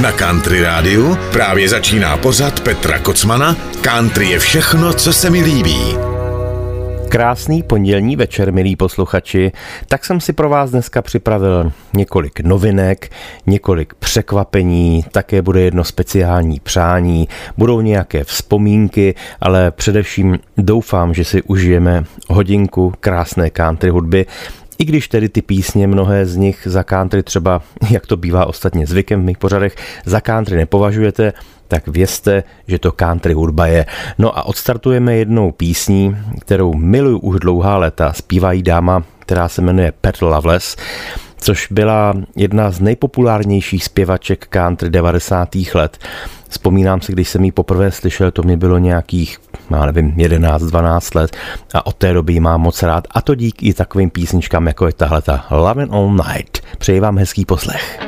Na Country rádiu právě začíná pořad Petra Kocmana. Country je všechno, co se mi líbí. Krásný pondělní večer, milí posluchači. Tak jsem si pro vás dneska připravil několik novinek, několik překvapení, také bude jedno speciální přání, budou nějaké vzpomínky, ale především doufám, že si užijeme hodinku krásné country hudby. I když tedy ty písně, mnohé z nich za country třeba, jak to bývá ostatně zvykem v mých pořadech, za country nepovažujete, tak vězte, že to country hudba je. No a odstartujeme jednou písní, kterou miluju už dlouhá léta, zpívají dáma, která se jmenuje Pet Loveless, což byla jedna z nejpopulárnějších zpěvaček country 90. let. Vzpomínám si, když jsem ji poprvé slyšel, to mi bylo nějakých, já nevím, 11-12 let a od té doby ji mám moc rád. A to díky i takovým písničkám, jako je tahleta Lovin' All Night. Přeji vám hezký poslech.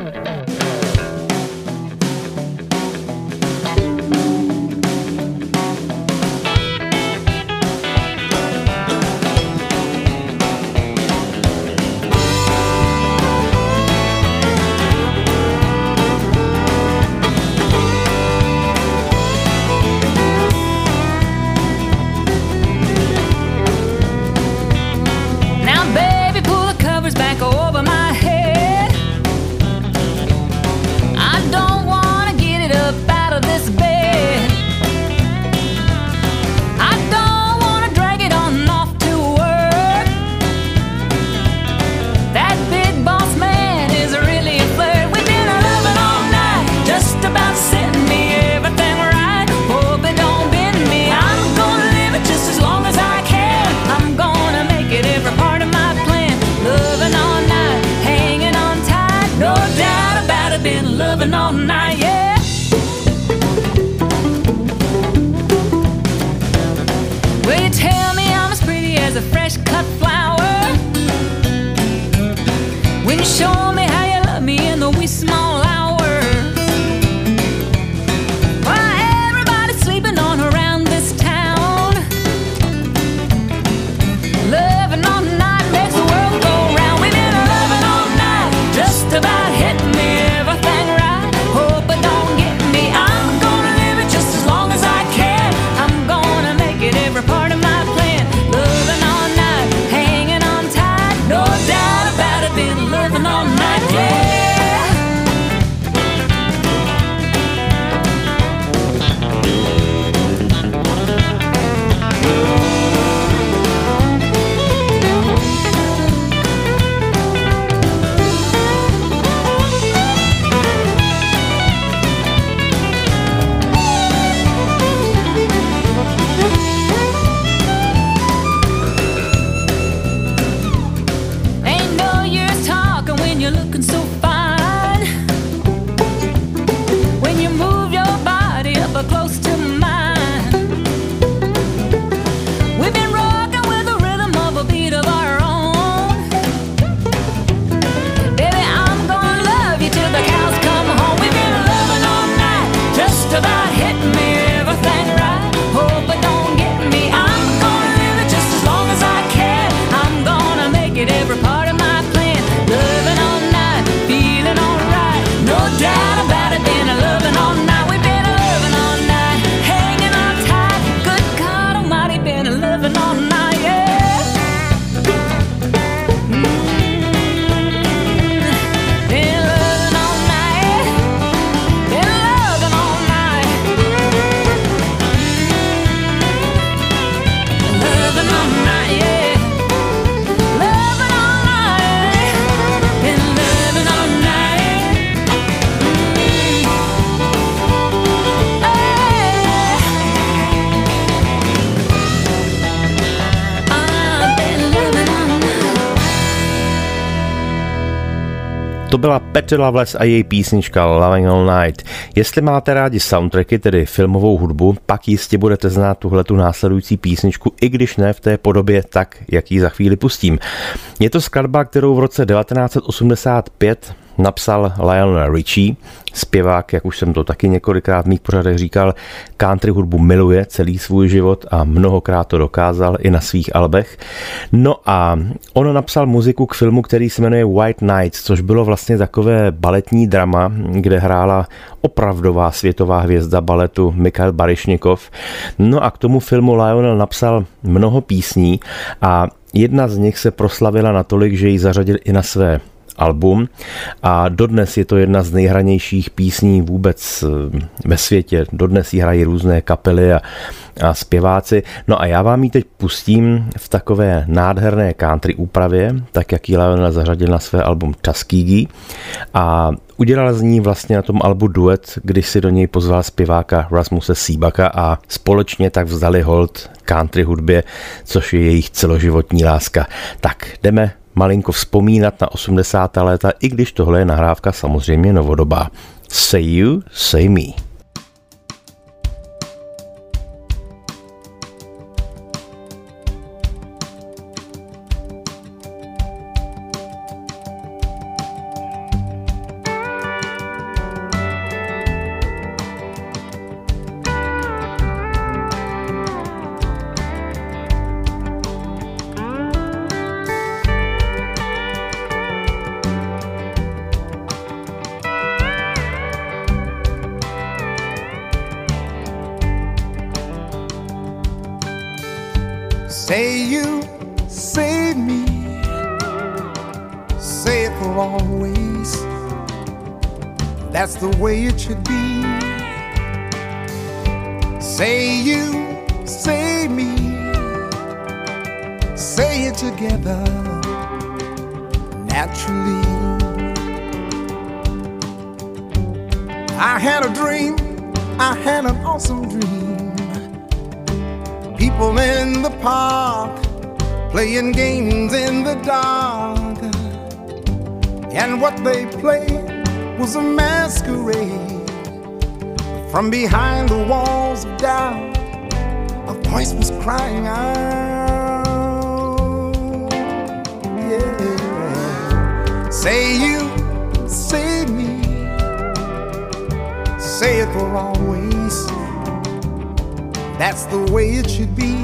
To byla Pet Loveless a její písnička Loving All Night. Jestli máte rádi soundtracky, tedy filmovou hudbu, pak jistě budete znát tuhletu následující písničku, i když ne v té podobě tak, jak ji za chvíli pustím. Je to skladba, kterou v roce 1985 napsal Lionel Richie, zpěvák, jak už jsem to taky několikrát v mých pořadech říkal, country hudbu miluje celý svůj život a mnohokrát to dokázal i na svých albech. No a on napsal muziku k filmu, který se jmenuje White Nights, což bylo vlastně takové baletní drama, kde hrála opravdová světová hvězda baletu Michail Barišnikov. No a k tomu filmu Lionel napsal mnoho písní a jedna z nich se proslavila natolik, že ji zařadil i na své album a dodnes je to jedna z nejhranějších písní vůbec ve světě. Dodnes ji hrají různé kapely a zpěváci. No a já vám ji teď pustím v takové nádherné country úpravě, tak jak ji Lionel zařadil na své album Tuskegee a udělal z ní vlastně na tom albu duet, když si do něj pozval zpěváka Rasmuse Seebacka a společně tak vzdali hold country hudbě, což je jejich celoživotní láska. Tak jdeme malinko vzpomínat na 80. léta, i když tohle je nahrávka samozřejmě novodobá. Say you, say me. Say you, say me, say it for always. That's the way it should be. Say you, say me, say it together, naturally. I had a dream, I had an awesome dream. People in the park, playing games in the dark. And what they played was a masquerade. From behind the walls of doubt, a voice was crying out, yeah. Say you, say me, say it for always. That's the way it should be.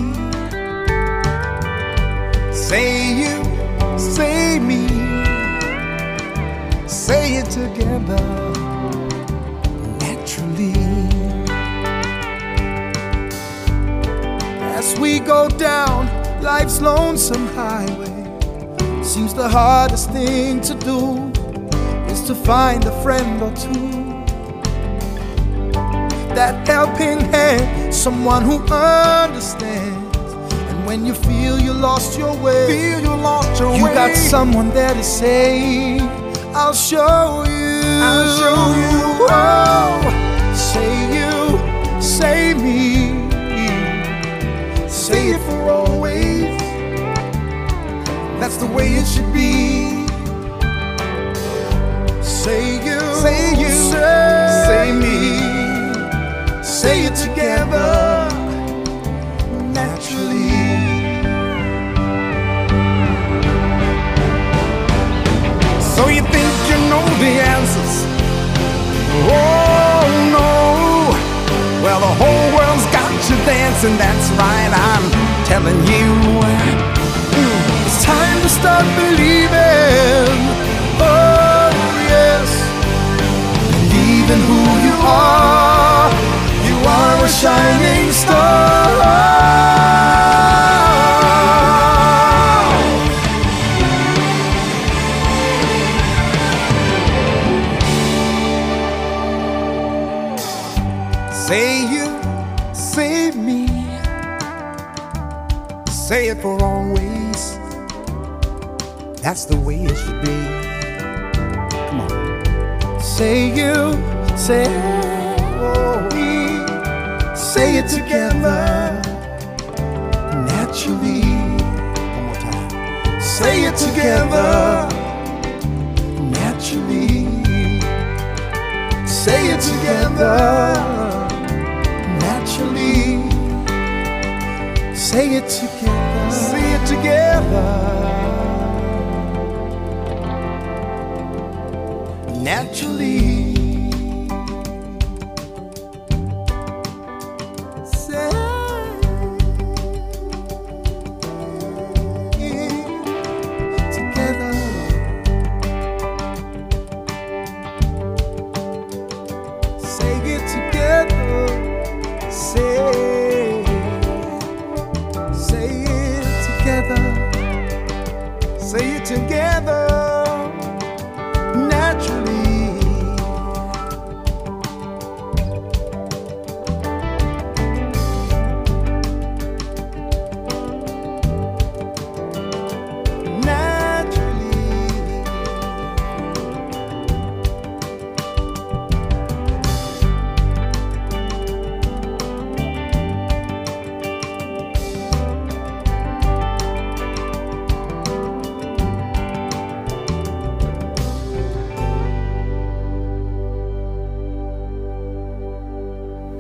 Say you, say me, say it together, naturally. As we go down life's lonesome highway, seems the hardest thing to do is to find a friend or two. That helping hand, someone who understands. And when you feel you lost your way, you got someone there to say, I'll show you, I'll show you. Oh, say you, say me, say it for always. That's the way it should be. Say you, say you, say me, say it together, naturally. So you think you know the answers? Oh no. Well, the whole world's got you dancing, that's right, I'm telling you. It's time to start believing. Oh yes, believe in who you are. You are a shining star. Say you, say me, say it for always. That's the way it should be. Come on. Say you, say me, say it together, naturally. One more time. Say it together, naturally. Say it together, naturally. Say it together, say it together, naturally.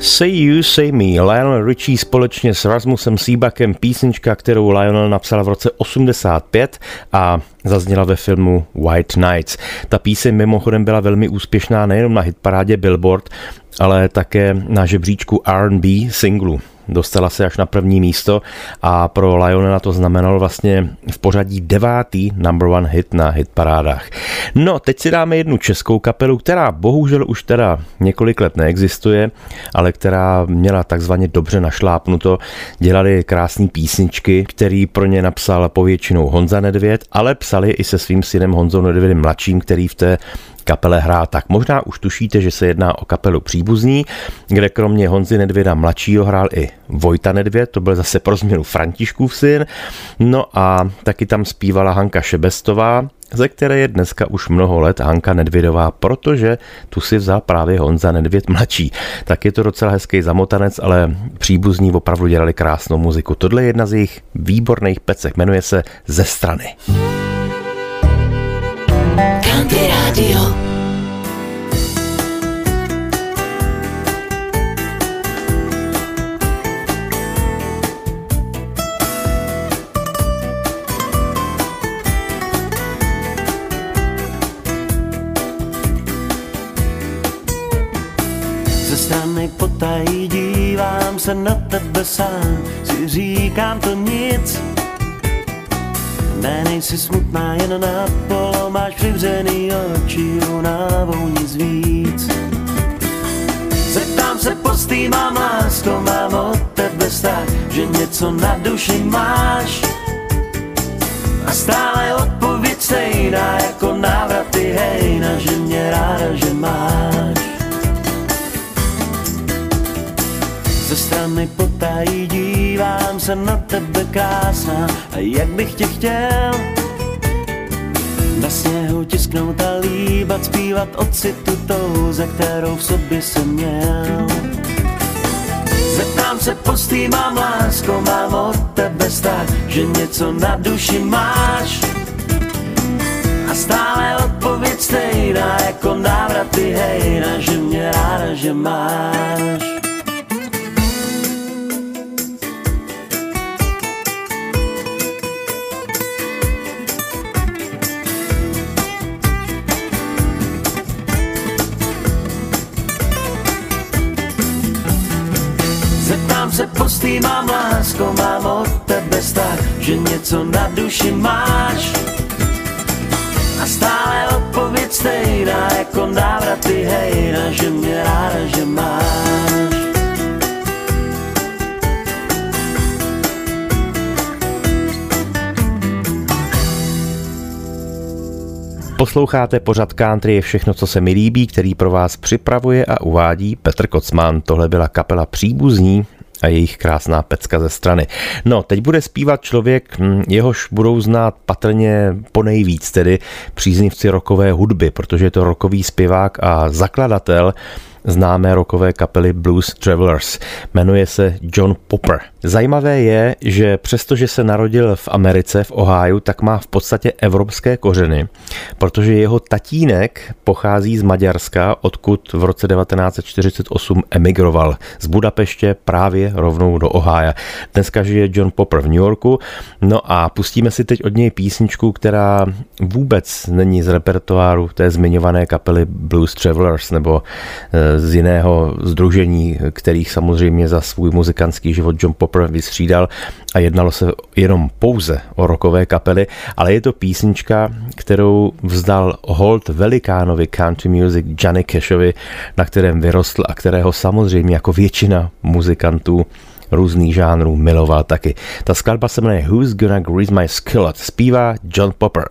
Say You, Say Me, Lionel Richie společně s Rasmusem Seebackem, písnička, kterou Lionel napsal v roce 85 a zazněla ve filmu White Nights. Ta píseň mimochodem byla velmi úspěšná nejenom na hitparádě Billboard, ale také na žebříčku R&B singlu. Dostala se až na první místo a pro Lionela to znamenalo vlastně v pořadí 9. number one hit na hitparádách. No, teď si dáme jednu českou kapelu, která bohužel už teda několik let neexistuje, ale která měla takzvaně dobře našlápnuto. Dělali krásné písničky, který pro ně napsal povětšinou Honza Nedvěd, ale psali i se svým synem Honzou Nedvědem mladším, který v té kapele hrá. Tak možná už tušíte, že se jedná o kapelu Příbuzní, kde kromě Honzy Nedvěda mladšího hrál i Vojta Nedvěd, to byl zase pro změnu Františkův syn, no a taky tam zpívala Hanka Šebestová, ze které je dneska už mnoho let Hanka Nedvědová, protože tu si vzal právě Honza Nedvěd mladší. Tak je to docela hezký zamotanec, ale Příbuzní opravdu dělali krásnou muziku. Tohle je jedna z jejich výborných pecek, jmenuje se Ze strany. Country Radio. Ze strany potají dívám se na tebe sám, si říkám to nic. Ne, nejsi smutná, jen na polo máš přivřený oči, unávou nic víc. Zeptám se postý, mám lásko, mám od tebe strach, že něco na duši máš. A stále odpověď stejná, jako návraty hejna, že mě ráda, že máš. Ze strany potají dívám se na tebe krásná a jak bych tě chtěl. Na sněhu tisknout a líbat, zpívat od citu tou, za kterou v sobě jsem měl. Zeptám se postý, mám lásko, mám od tebe strach, že něco na duši máš. A stále odpověď stejná, jako návraty hejna, že mě ráda, že máš. Postý, mám lásko, mám od tebe strach, že něco na duši máš. A stále odpověď stejná, jako návraty hejna, že mě ráda, že máš. Posloucháte pořad Country je všechno, co se mi líbí, který pro vás připravuje a uvádí Petr Kocman. Tohle byla kapela Příbuzní a jejich krásná pecka Ze strany. No, teď bude zpívat člověk, jehož budou znát patrně ponejvíc, tedy příznivci rockové hudby, protože je to rockový zpěvák a zakladatel známé rockové kapely Blues Travelers. Jmenuje se John Popper. Zajímavé je, že přestože se narodil v Americe, v Ohiu, tak má v podstatě evropské kořeny, protože jeho tatínek pochází z Maďarska, odkud v roce 1948 emigroval z Budapeště právě rovnou do Ohia. Dneska žije John Popper v New Yorku, no a pustíme si teď od něj písničku, která vůbec není z repertoáru té zmiňované kapely Blues Travelers nebo z jiného sdružení, kterých samozřejmě za svůj muzikantský život John Popper vystřídal a jednalo se jenom pouze o rockové kapely, ale je to písnička, kterou vzdal hold velikánovi country music Johnny Cashovi, na kterém vyrostl a kterého samozřejmě jako většina muzikantů různých žánrů miloval taky. Ta skladba se jmenuje Who's Gonna Grease My Skillet, zpívá John Popper.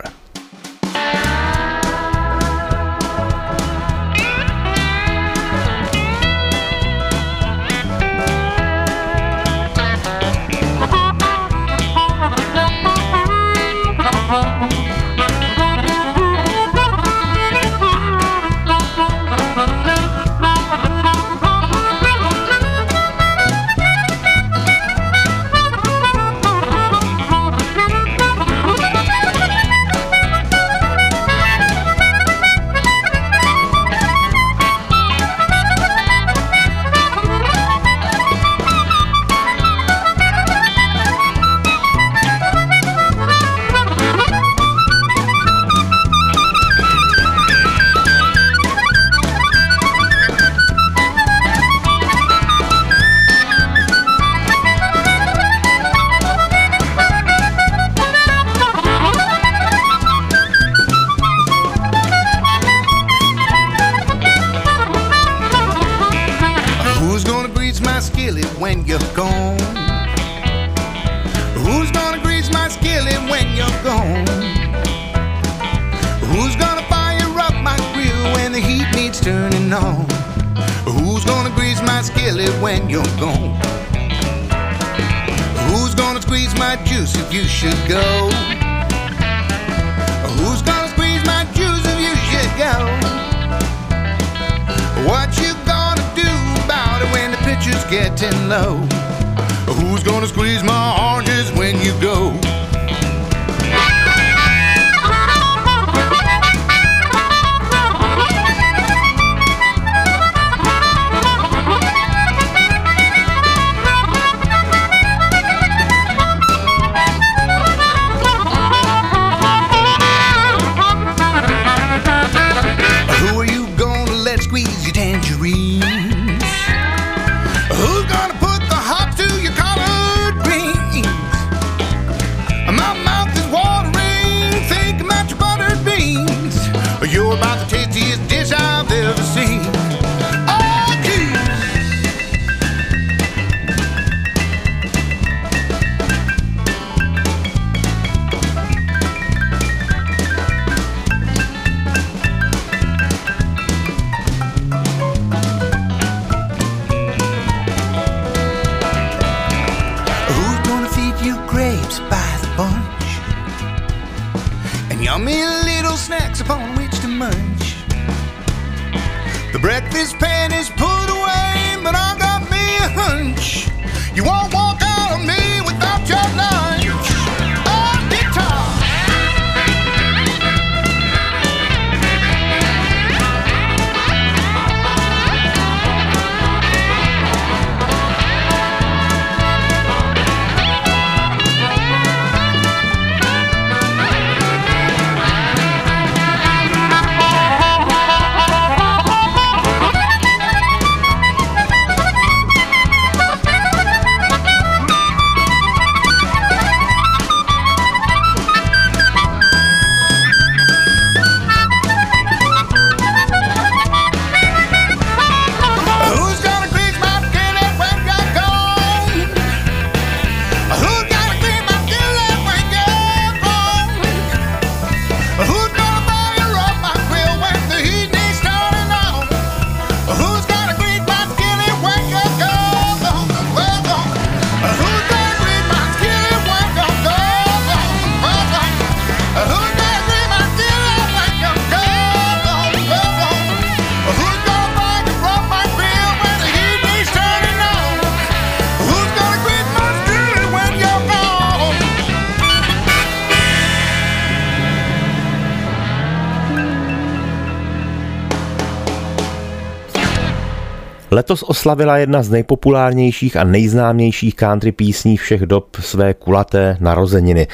Letos oslavila jedna z nejpopulárnějších a nejznámějších country písní všech dob své kulaté narozeniny.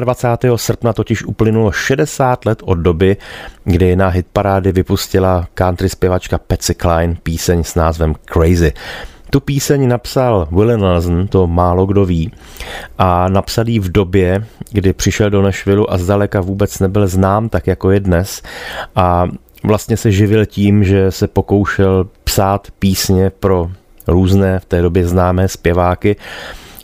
21. srpna totiž uplynulo 60 let od doby, kdy na hitparády vypustila country zpěvačka Patsy Cline píseň s názvem Crazy. Tu píseň napsal Will Nelson, to málo kdo ví, a napsal ji v době, kdy přišel do Nashvillu a zdaleka vůbec nebyl znám tak, jako je dnes, a vlastně se živil tím, že se pokoušel psát písně pro různé v té době známé zpěváky,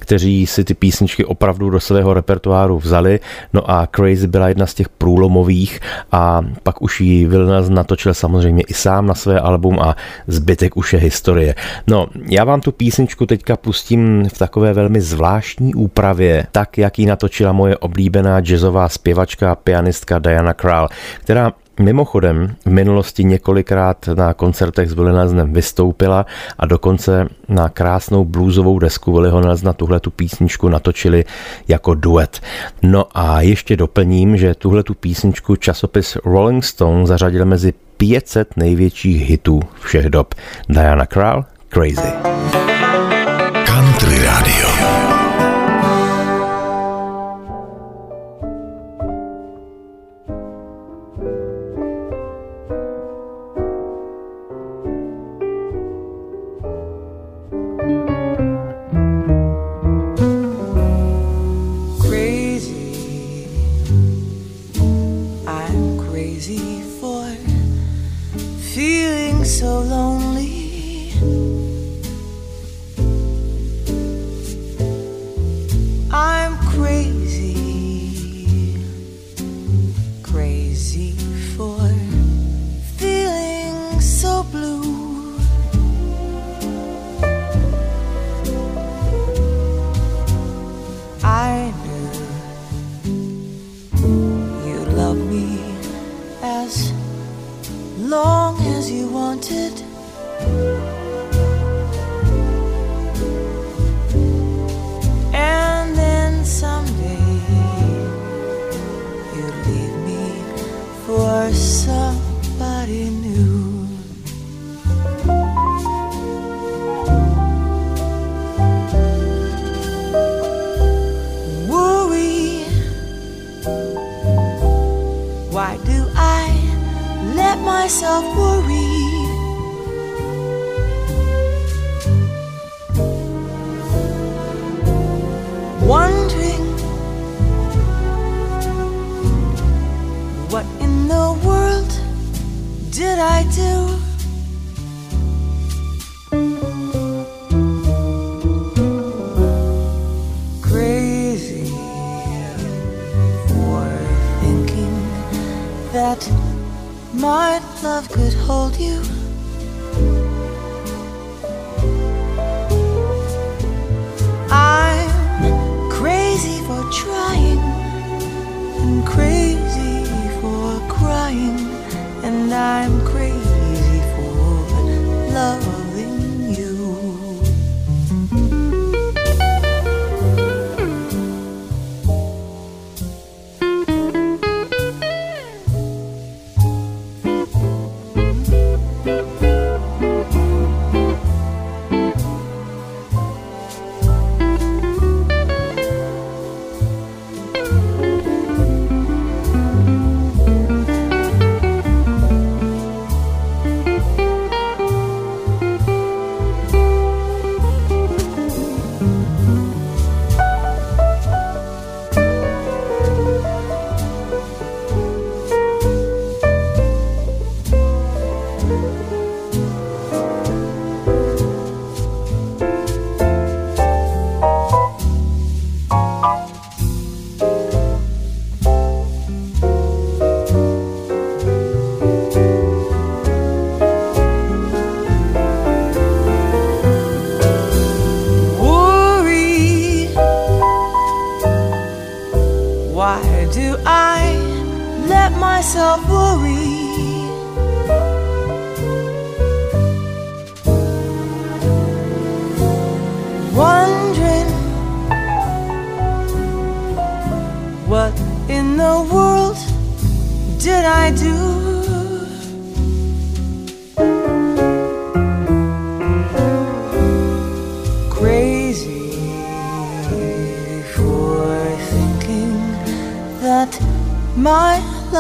kteří si ty písničky opravdu do svého repertoáru vzali. No a Crazy byla jedna z těch průlomových a pak už ji Will Nelson natočil samozřejmě i sám na své album a zbytek už je historie. No, já vám tu písničku teďka pustím v takové velmi zvláštní úpravě, tak jak ji natočila moje oblíbená jazzová zpěvačka a pianistka Diana Krall, která mimochodem v minulosti několikrát na koncertech s Willem Nelsonem vystoupila a dokonce na krásnou bluesovou desku Willho Nelsona tuhletu písničku natočili jako duet. No a ještě doplním, že tuhletu písničku časopis Rolling Stone zařadil mezi 500 největších hitů všech dob. Diana Krall, Crazy. Country Radio.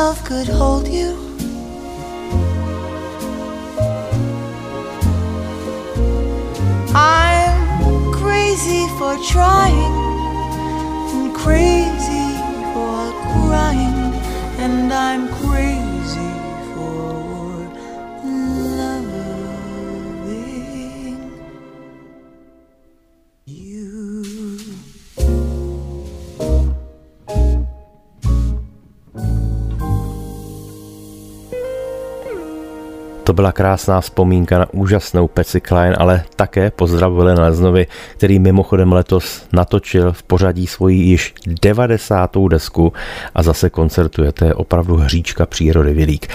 love could hold you. I'm crazy for trying, and crazy for crying, and I'm crazy for loving you. To byla krásná vzpomínka na úžasnou Patsy Cline, ale také pozdrav Willu Nelsonovi, který mimochodem letos natočil v pořadí svoji již 90. desku a zase koncertuje. To je opravdu hříčka přírody Vilík.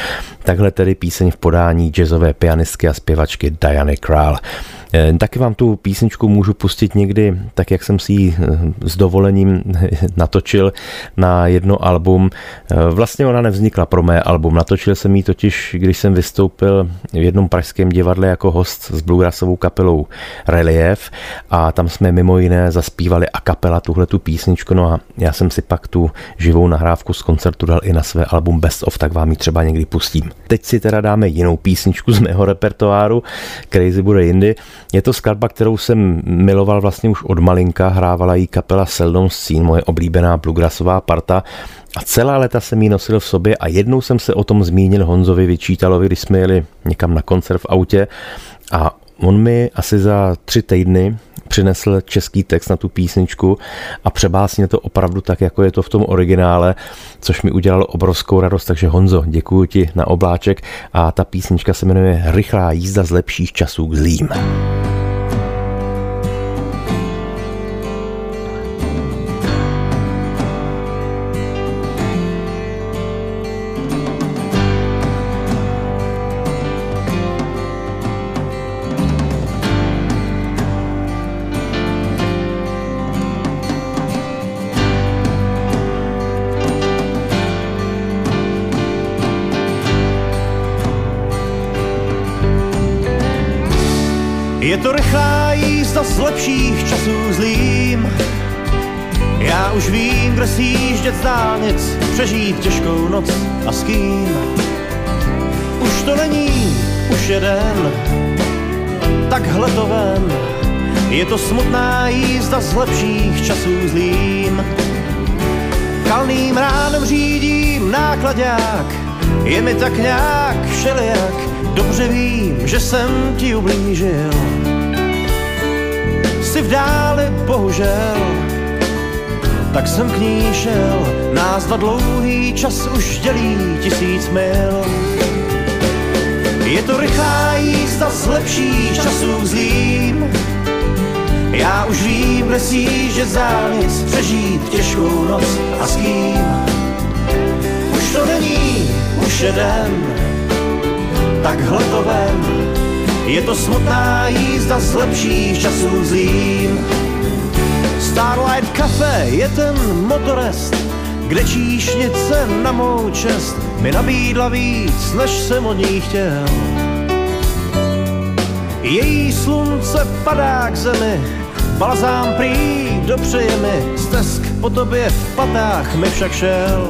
Takhle tedy píseň v podání jazzové pianistky a zpěvačky Diany Krall. Taky vám tu písničku můžu pustit někdy, tak jak jsem si ji s dovolením natočil na jedno album. Vlastně ona nevznikla pro mé album, natočil jsem ji totiž, když jsem vystoupil v jednom pražském divadle jako host s bluegrassovou kapelou Relief a tam jsme mimo jiné zaspívali a kapela tuhletu písničku, no a já jsem si pak tu živou nahrávku z koncertu dal i na své album Best of, tak vám ji třeba někdy pustím. Teď si teda dáme jinou písničku z mého repertoáru, Crazy bude jindy. Je to skladba, kterou jsem miloval vlastně už od malinka, hrávala jí kapela Seldom Scene, moje oblíbená bluegrassová parta a celá léta jsem ji nosil v sobě a jednou jsem se o tom zmínil Honzovi Vyčítalovi, když jsme jeli někam na koncert v autě a on mi asi za 3 týdny přinesl český text na tu písničku a přebásnil to opravdu tak, jako je to v tom originále, což mi udělalo obrovskou radost, takže Honzo, děkuju ti na obláček a ta písnička se jmenuje Rychlá jízda z lepších časů k zlým. Je to rychlá jízda z lepších časů zlým. Já už vím, kde sjíždět z dálnic, přežít těžkou noc a s kým. Už to není, už jeden, takhle to ven. Je to smutná jízda z lepších časů zlým. Kalným ránem řídím náklaďák, je mi tak nějak všelijak. Dobře vím, že jsem ti ublížil, jsi v dáli, bohužel, tak jsem k ní šel. Nás dva dlouhý čas už dělí 1000 mil. Je to rychlá jízda z lepších časů zlým. Já už vím, kde sjíždět zálic, přežít těžkou noc a s kým. Už to není, už jeden, takhle to ven. Je to smutná jízda z lepších časů zlým. Starlight Cafe je ten motorest, kde číšnice na mou čest mi nabídla víc, než jsem od ní chtěl. Její slunce padá k zemi, balzám prý dopřeje mi, stesk po tobě v patách mi však šel.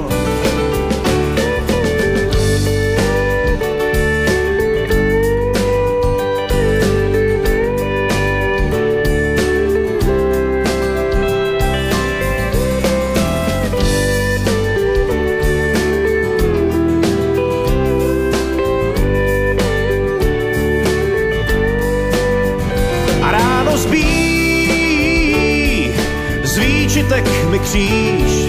Kříž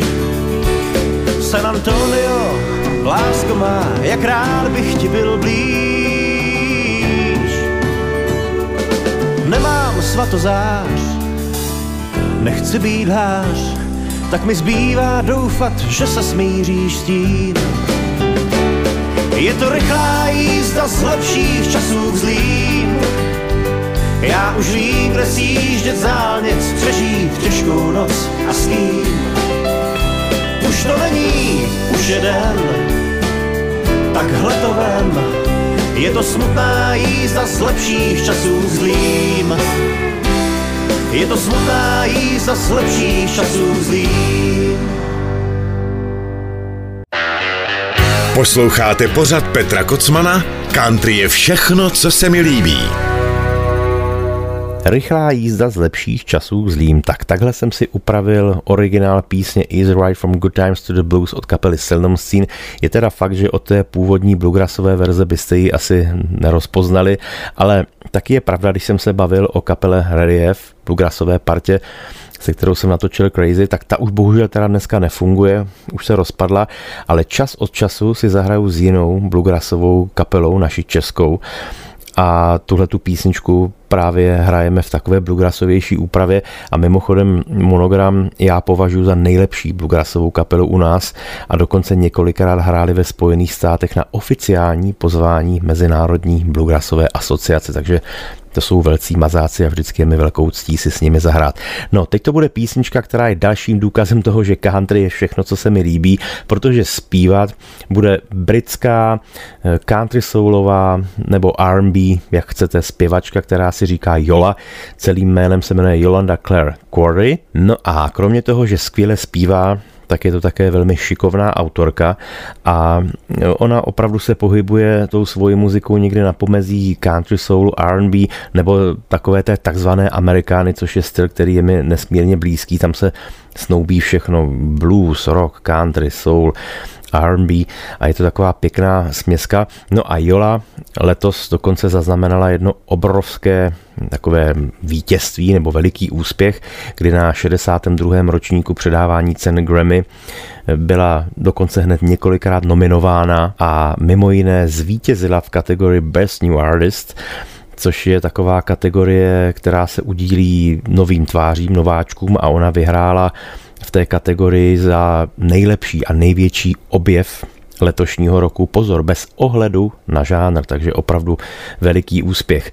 San Antonio, lásko má, jak rád bych ti byl blíž. Nemám svatozář, nechci být hář, tak mi zbývá doufat, že se smíříš s tím. Je to rychlá jízda z lepších časů k zlým. Já už vím, kde sjíždět zálnic, přežít těžkou noc a s kým. Už to není, už jeden, takhle to ven. Je to smutná jízda z lepších časů zlým. Je to smutná jízda z lepších časů zlým. Posloucháte pořad Petra Kocmana? Country je všechno, co se mi líbí. Rychlá jízda z lepších časů zlým. Takhle jsem si upravil originál písně Is Right From Good Times to the Blues od kapely Seldom Scene. Je teda fakt, že od té původní bluegrassové verze byste ji asi nerozpoznali, ale taky je pravda, když jsem se bavil o kapele Relief, bluegrassové partě, se kterou jsem natočil Crazy, tak ta už bohužel teda dneska nefunguje, už se rozpadla, ale čas od času si zahraju s jinou bluegrassovou kapelou, naši českou, a tuhle tu písničku právě hrajeme v takové bluegrassovější úpravě a mimochodem Monogram já považuji za nejlepší bluegrassovou kapelu u nás a dokonce několikrát hráli ve Spojených státech na oficiální pozvání Mezinárodní bluegrassové asociace, takže to jsou velcí mazáci a vždycky je mi velkou ctí si s nimi zahrát. No, teď to bude písnička, která je dalším důkazem toho, že country je všechno, co se mi líbí, protože zpívat bude britská, country soulová nebo R&B, jak chcete, zpěvačka, která si říká Yola. Celým jménem se jmenuje Yolanda Claire Quartey. No a kromě toho, že skvěle zpívá, tak je to také velmi šikovná autorka a ona opravdu se pohybuje tou svojí muzikou někde na pomezí country, soul, R&B nebo takové té takzvané amerikány, což je styl, který je mi nesmírně blízký. Tam se snoubí všechno, blues, rock, country, soul, R&B a je to taková pěkná směska. No a Yola letos dokonce zaznamenala jedno obrovské takové vítězství nebo veliký úspěch, kdy na 62. ročníku předávání ceny Grammy byla dokonce hned několikrát nominována a mimo jiné zvítězila v kategorii Best New Artist, což je taková kategorie, která se udílí novým tvářím, nováčkům a ona vyhrála v té kategorii za nejlepší a největší objev letošního roku. Pozor, bez ohledu na žánr, takže opravdu veliký úspěch.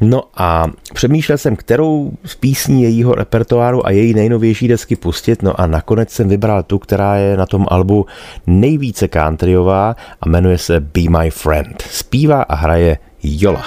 No a přemýšlel jsem, kterou z písní jejího repertoáru a její nejnovější desky pustit, no a nakonec jsem vybral tu, která je na tom albu nejvíce countryová a jmenuje se Be My Friend. Zpívá a hraje Yola.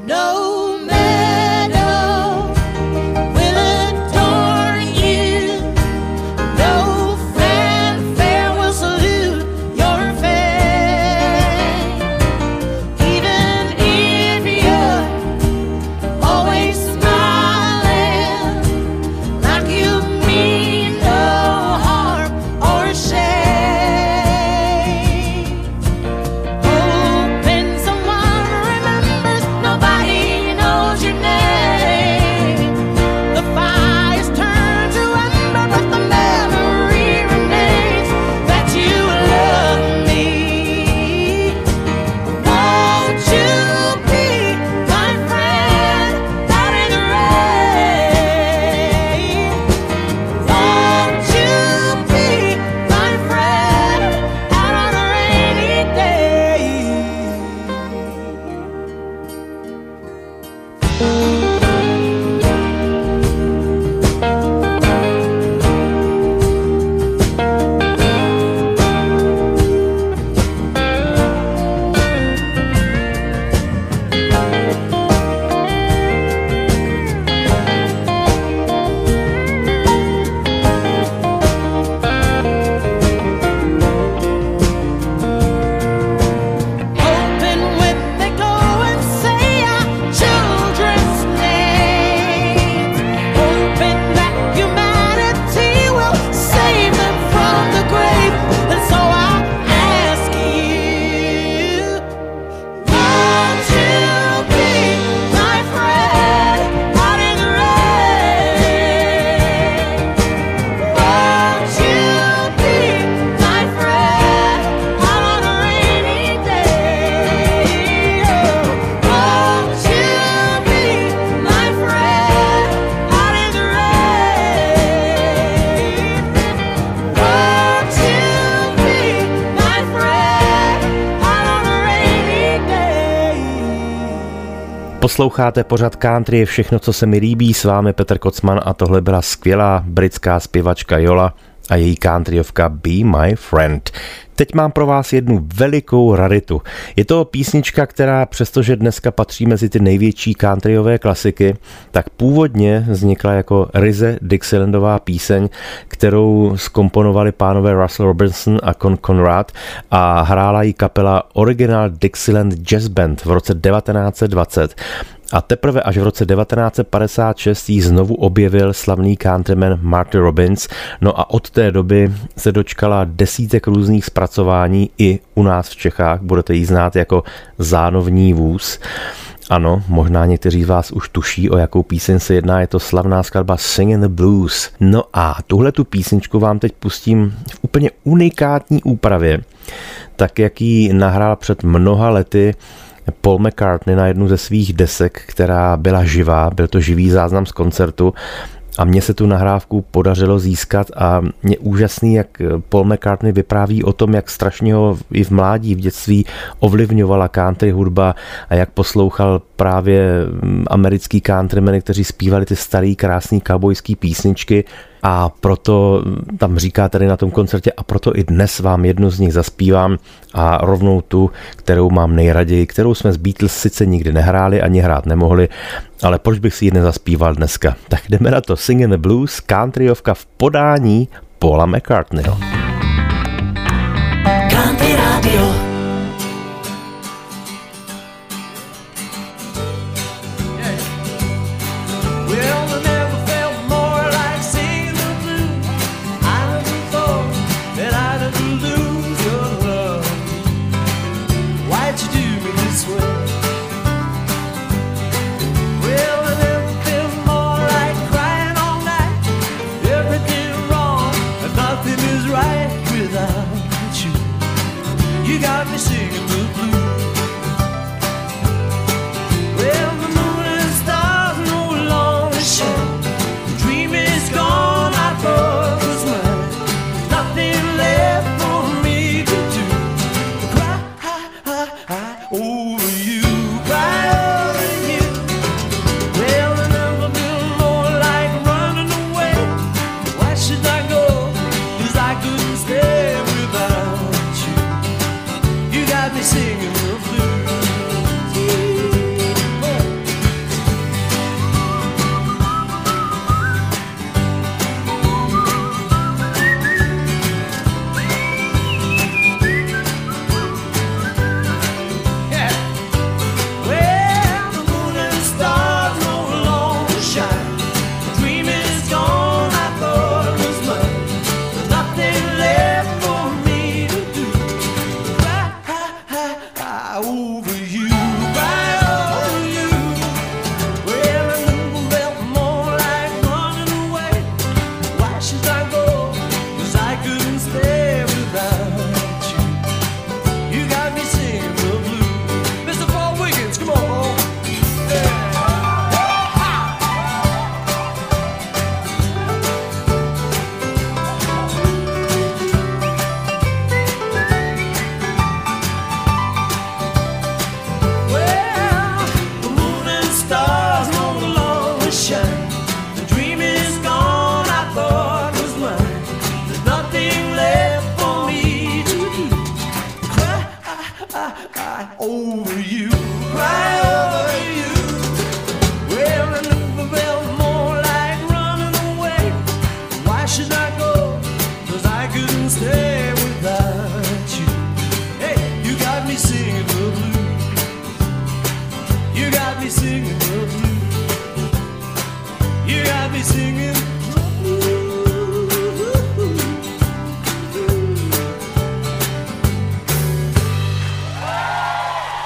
Nobody Posloucháte pořad Country je všechno, co se mi líbí, s vámi Petr Kocman a tohle byla skvělá britská zpěvačka Yola a její countryovka Be My Friend. Teď mám pro vás jednu velikou raritu. Je to písnička, která přestože dneska patří mezi ty největší countryové klasiky, tak původně vznikla jako ryze Dixielandová píseň, kterou zkomponovali pánové Russell Robertson a Con Conrad a hrála ji kapela Original Dixieland Jazz Band v roce 1920. A teprve až v roce 1956 ji znovu objevil slavný countryman Marty Robbins, no a od té doby se dočkala desítek různých zpracování i u nás v Čechách, budete ji znát jako Zánovní vůz. Ano, možná někteří z vás už tuší, o jakou píseň se jedná, je to slavná skladba Singin' the Blues. No a tuhletu písničku vám teď pustím v úplně unikátní úpravě, tak jak ji nahrál před mnoha lety Paul McCartney na jednu ze svých desek, která byla živá, byl to živý záznam z koncertu a mně se tu nahrávku podařilo získat a mě úžasný, jak Paul McCartney vypráví o tom, jak strašně ho i v mládí, v dětství ovlivňovala country hudba a jak poslouchal právě americký countrymeny, kteří zpívali ty starý, krásný cowboyský písničky. A proto tam říká tady na tom koncertě a proto i dnes vám jednu z nich zaspívám a rovnou tu, kterou mám nejraději, kterou jsme z Beatles sice nikdy nehráli ani hrát nemohli, ale proč bych si ji nezaspíval dneska? Tak jdeme na to, Singin' the Blues, countryovka v podání Paula McCartneyho. Country Radio.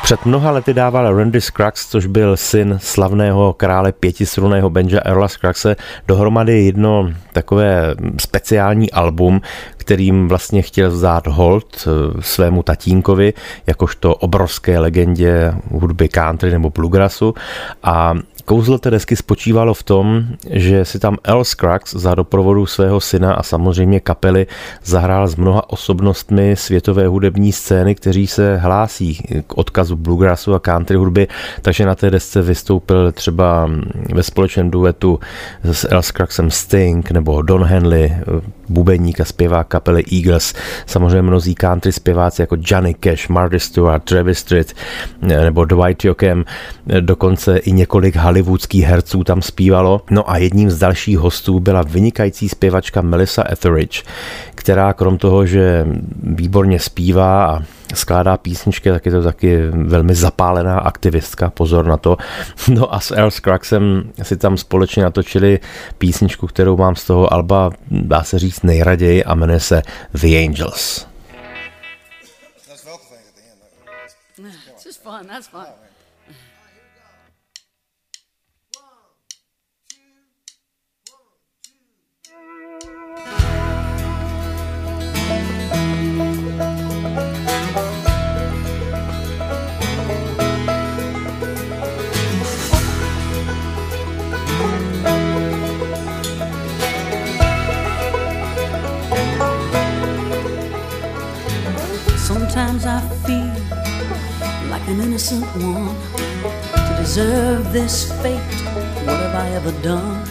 Před mnoha lety dával Randy Scruggs, což byl syn slavného krále pětistrunného benja Earla Scruggse, dohromady jedno takové speciální album, kterým vlastně chtěl vzdát hold svému tatínkovi, jakožto obrovské legendě hudby country nebo bluegrassu. A Kouzlo té desky spočívalo v tom, že si tam Earl Scruggs za doprovodu svého syna a samozřejmě kapely zahrál s mnoha osobnostmi světové hudební scény, kteří se hlásí k odkazu bluegrassu a country hudby, takže na té desce vystoupil třeba ve společném duetu s Earl Scruggsem Sting nebo Don Henley, bubeník a zpěvák kapely Eagles, samozřejmě mnozí country zpěváci jako Johnny Cash, Marty Stewart, Travis Street nebo Dwight Yoakam, dokonce i několik hollywoodských herců tam zpívalo. No a jedním z dalších hostů byla vynikající zpěvačka Melissa Etheridge, která krom toho, že výborně zpívá a skládá písničky, tak je to taky velmi zapálená aktivistka, pozor na to. No a s Earl Scruggsem si tam společně natočili písničku, kterou mám z toho alba, dá se říct, nejraději a jmenuje se The Angels. That's fun. Sometimes I feel like an innocent one to deserve this fate. What have I ever done?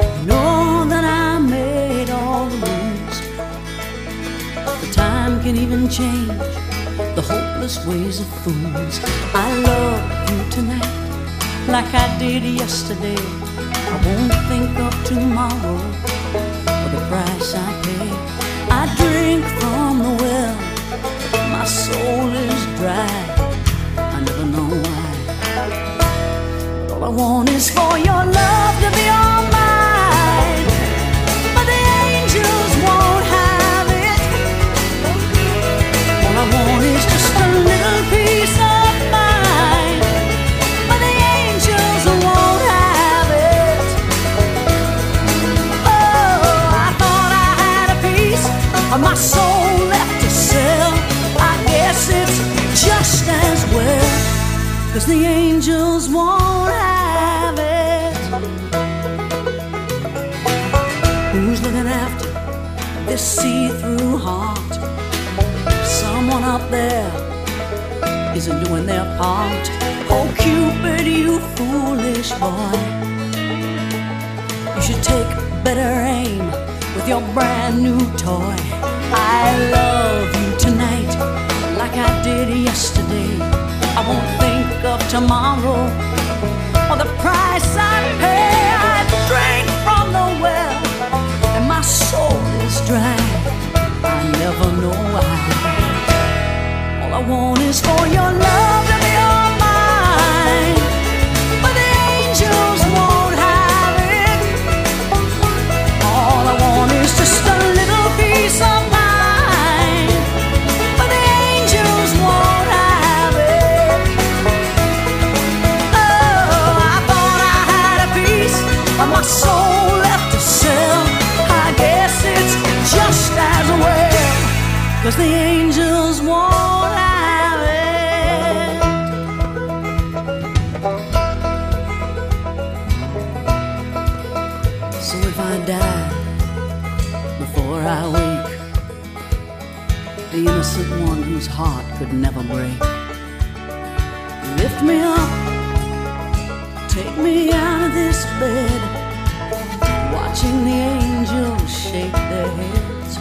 I know that I made all the moves. The time can even change the hopeless ways of fools. I love you tonight like I did yesterday. I won't think of tomorrow or the price I pay. I drink from the well. My soul is dry, I never know why. But all I want is for your love to be all mine. But the angels won't have it. All I want is just a little piece of mine. But the angels won't have it. Oh, I thought I had a piece of my soul. Cause the angels won't have it. Who's looking after this see-through heart? Someone out there isn't doing their part. Oh Cupid, you foolish boy, you should take better aim with your brand new toy. I love you tonight like I did yesterday. I won't think of tomorrow or the price I pay. I drank from the well and my soul is dry. I never know why. All I want is for your love to be all mine. But the angels won't have it. All I want is just a little piece of mine. My soul left to sell. I guess it's just as well. Cause the angels won't have it. So if I die before I wake, the innocent one whose heart could never break, lift me up, take me out of this bed, watching the angels shake their heads.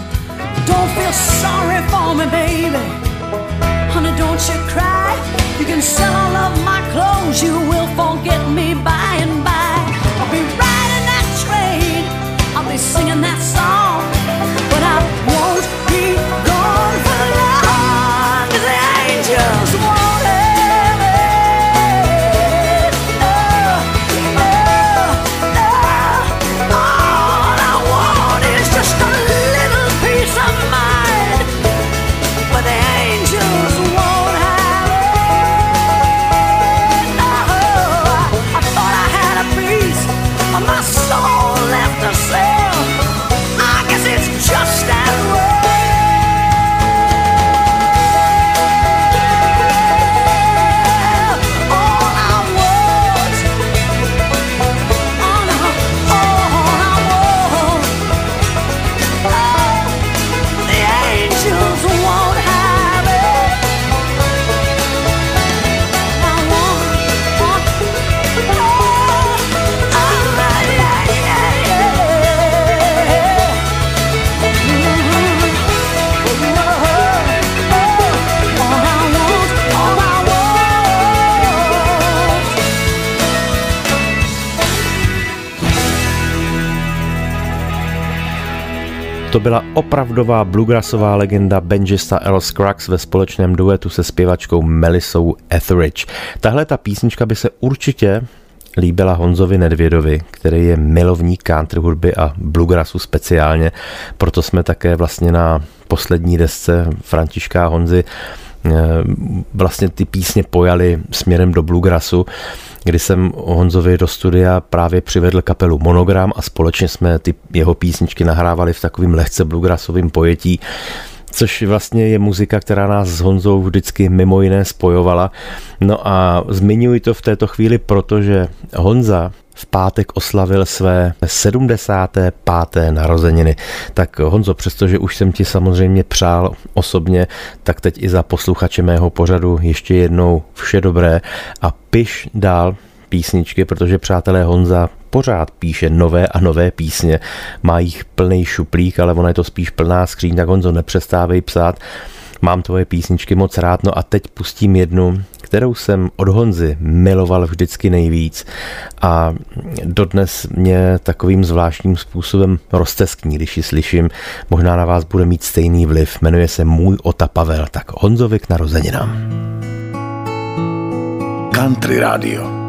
Don't feel sorry for me, baby. Honey, don't you cry. You can sell all of my clothes. You will forget me by and by. I'll be riding that train. I'll be singing that song. But I won't be gone for long. Cause the angels won't have it. But the angels won't have it. To byla opravdová bluegrassová legenda banžista Earl Scruggs ve společném duetu se zpěvačkou Melissou Etheridge. Tahle ta písnička by se určitě líbila Honzovi Nedvědovi, který je milovník country hudby a bluegrassu speciálně, proto jsme také vlastně na poslední desce Františka Honzy vlastně ty písně pojali směrem do bluegrassu, kdy jsem Honzovi do studia právě přivedl kapelu Monogram a společně jsme ty jeho písničky nahrávali v takovým lehce bluegrassovým pojetí, což vlastně je muzika, která nás s Honzou vždycky mimo jiné spojovala. No a zmiňuji to v této chvíli, protože Honza v pátek oslavil své 75. narozeniny. Tak Honzo, přestože už jsem ti samozřejmě přál osobně, tak teď i za posluchače mého pořadu ještě jednou vše dobré a piš dál písničky, protože přátelé, Honza pořád píše nové a nové písně. Má jich plný šuplík, ale ona je to spíš plná skříň, tak Honzo, nepřestávej psát. Mám tvoje písničky moc rád, no a teď pustím jednu, kterou jsem od Honzy miloval vždycky nejvíc a dodnes mě takovým zvláštním způsobem rozteskní, když ji slyším. Možná na vás bude mít stejný vliv. Jmenuje se Můj Ota Pavel, tak Honzovi k narozeninám. Country Radio.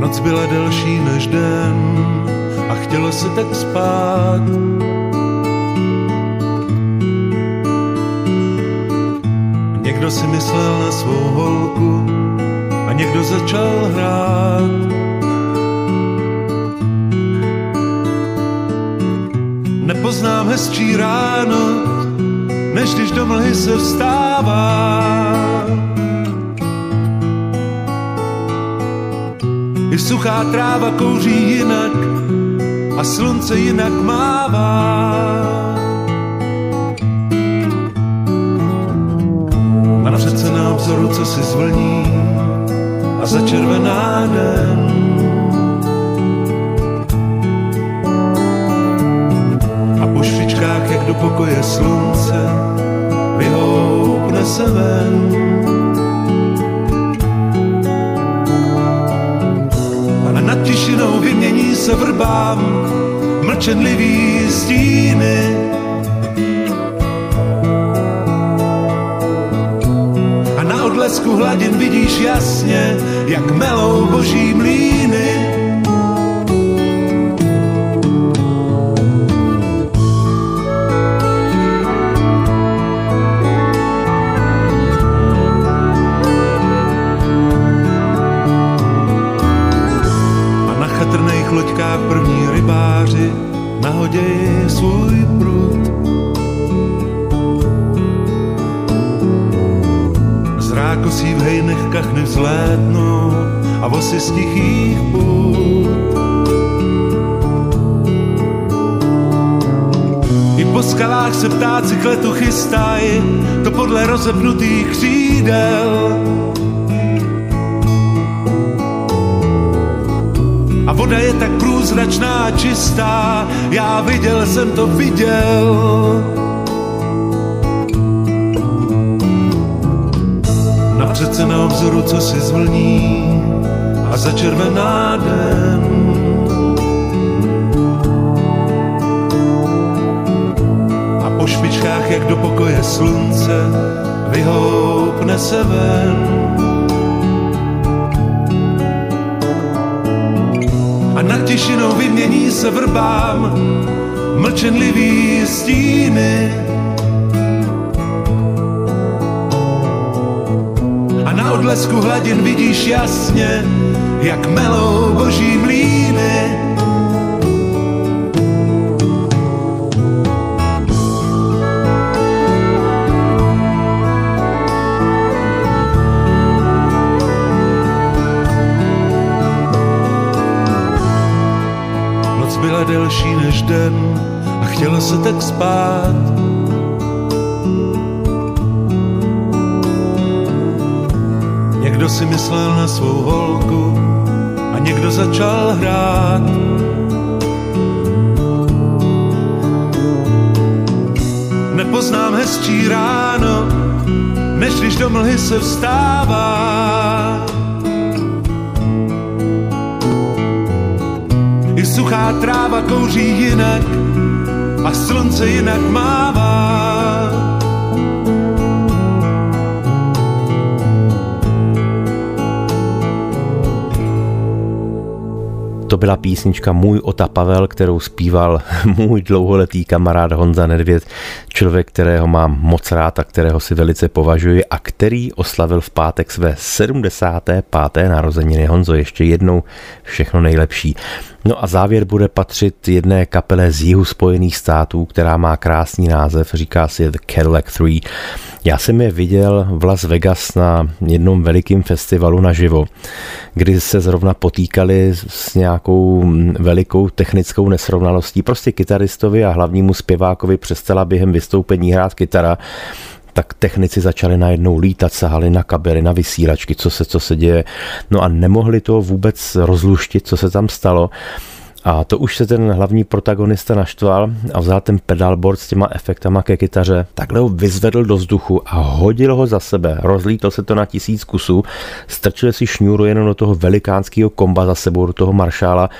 Noc byla delší než den a chtělo se tak spát. Někdo si myslel na svou holku a někdo začal hrát. Nepoznám hezčí ráno, než když do mlhy se vstává. I suchá tráva kouří jinak a slunce jinak mává. A přece na obzoru, co si zvlní a začervená den. A po švičkách, jak do pokoje slunce, vyhoupne se ven. Nad tišinou vymění se vrbám mlčenlivý stíny. A na odlesku hladin vidíš jasně, jak melou boží mlýny. První rybáři nahodějí svůj prut. Z rákosí v hejnech kachny vzlétnou a vosy z tichých půd. I po skalách se ptáci k letu chystají, to podle rozepnutých křídel. A voda je tak průzračná a čistá, já viděl jsem to, viděl. A přece na obzoru, co si zvlní a začervená den. A po špičkách, jak do pokoje slunce, vyhoupne se ven. A nad tišinou vymění se vrbám mlčenlivý stíny. A na odlesku hladin vidíš jasně, jak melou boží mlýny. Delší než den a chtělo se tak spát. Někdo si myslel na svou holku a někdo začal hrát. nepoznám hezčí ráno, než když do mlhy se vstává. I suchá tráva kouří jinak a slunce jinak mává. To byla písnička Můj Ota Pavel, kterou zpíval můj dlouholetý kamarád Honza Nedvěd, člověk, kterého mám moc rád a kterého si velice považuji a který oslavil v pátek své 75. narozeniny. Honzo, ještě jednou všechno nejlepší. No a závěr bude patřit jedné kapele z jihu Spojených států, která má krásný název, říká si The Cadillac 3. Já jsem je viděl v Las Vegas na jednom velikém festivalu naživo, kdy se zrovna potýkali s nějakou velikou technickou nesrovnalostí. Prostě kytaristovi a hlavnímu zpěvákovi přestala během vystoupení hrát kytara, tak technici začali najednou lítat, sahali na kabely, na vysílačky, co se děje. No a nemohli to vůbec rozluštit, co se tam stalo. A to už se ten hlavní protagonista naštval a vzal ten pedalboard s těma efektama ke kytaře, takhle ho vyzvedl do vzduchu a hodil ho za sebe. Rozlítlo se to na 1000 kusů, strčil si šňůru jenom do toho velikánského komba za sebou, do toho maršála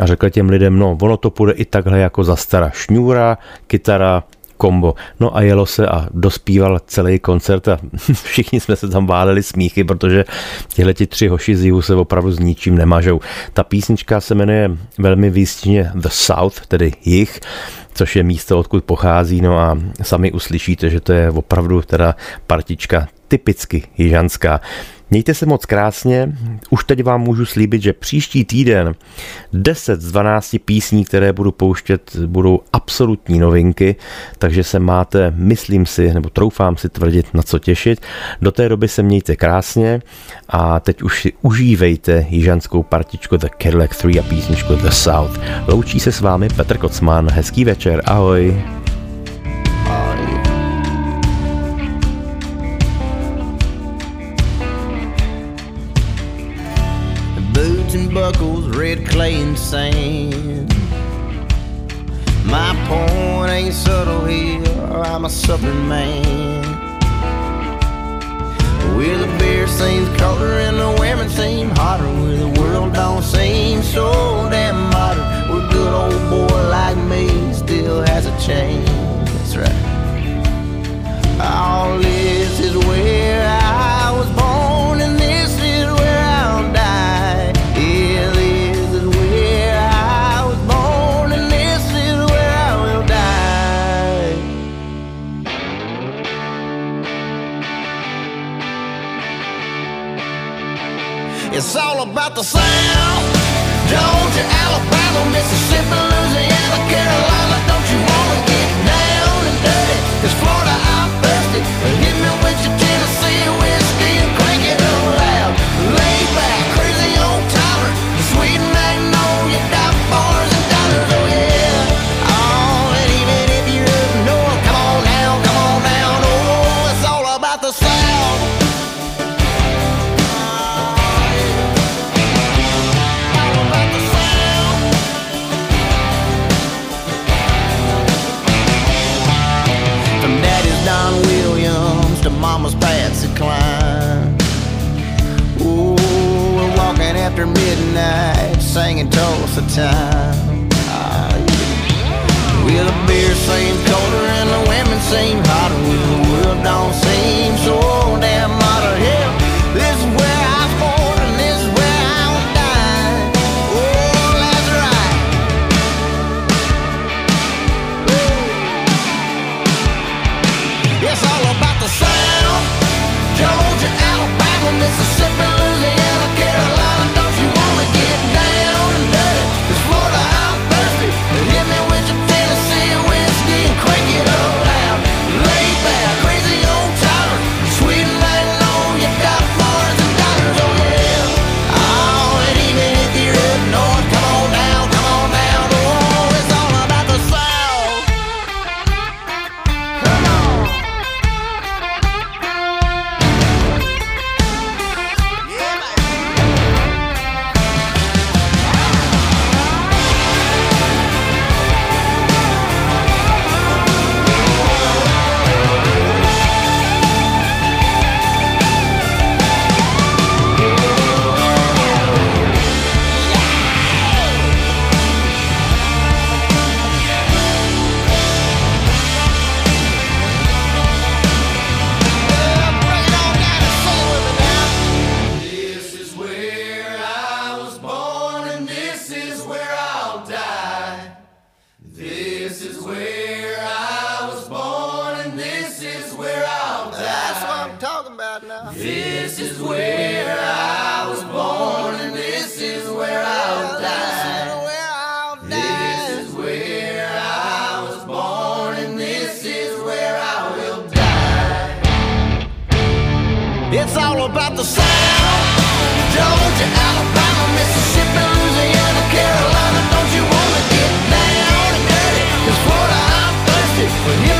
a řekl těm lidem, no ono to půjde i takhle jako za stara. Šňůra, kytara, kombo. No a jelo se a dospíval celý koncert a všichni jsme se tam váleli smíchy, protože tihleti tři hoši z jihu se opravdu s ničím nemažou. Ta písnička se jmenuje velmi výstižně The South, tedy jih, což je místo, odkud pochází, no a sami uslyšíte, že to je opravdu teda partička typicky jižanská. Mějte se moc krásně, už teď vám můžu slíbit, že příští týden 10 z 12 písní, které budu pouštět, budou absolutní novinky, takže se máte, myslím si, nebo troufám si tvrdit, na co těšit. Do té doby se mějte krásně a teď už si užívejte jižanskou partičku The Cadillac 3 a písničku The South. Loučí se s vámi Petr Kocman, hezký večer, ahoj. Buckles, red clay and sand. My point ain't subtle here, I'm a southern man. Where the beer seems colder and the women seem hotter, where the world don't seem so damn modern, where good old boy like me still has a chance. That's right. All this is where I was born and this is where I'll die. It's all about the South, Georgia, Alabama, Mississippi, Louisiana, Carolina. Don't you wanna get down and dirty? 'Cause Florida, I'm thirsty. Hit me with your Tennessee whiskey and crank it up loud. Lay back, crazy on Tyler, Sweden ain't know you die bars and dollars. Oh yeah, oh, and even if you're up north, come on down, oh, it's all about the South. Mama's Patsy Cline. Ooh, we're walking after midnight, singing Tulsa time. Well, the beer seems colder and the women seem hotter. Well, the world don't seem so damn modern. Hell, this is where I was born and this is where I will die. Oh, that's right. Ooh. It's all about the sun. Georgia, Alabama, Mississippi, Louisiana, Carolina. Don't you wanna get down and dirty? 'Cause Florida, I'm thirsty. Hit me with your Tennessee whiskey and crank it all out. Lay back, crazy old timer. This is where I was born and this is where I'll die. This is where I was born and this is where I will die. It's all about the sound. Georgia, Alabama, Mississippi, Louisiana, Carolina. Don't you wanna get down and dirty? 'Cause Florida, I'm thirsty for you.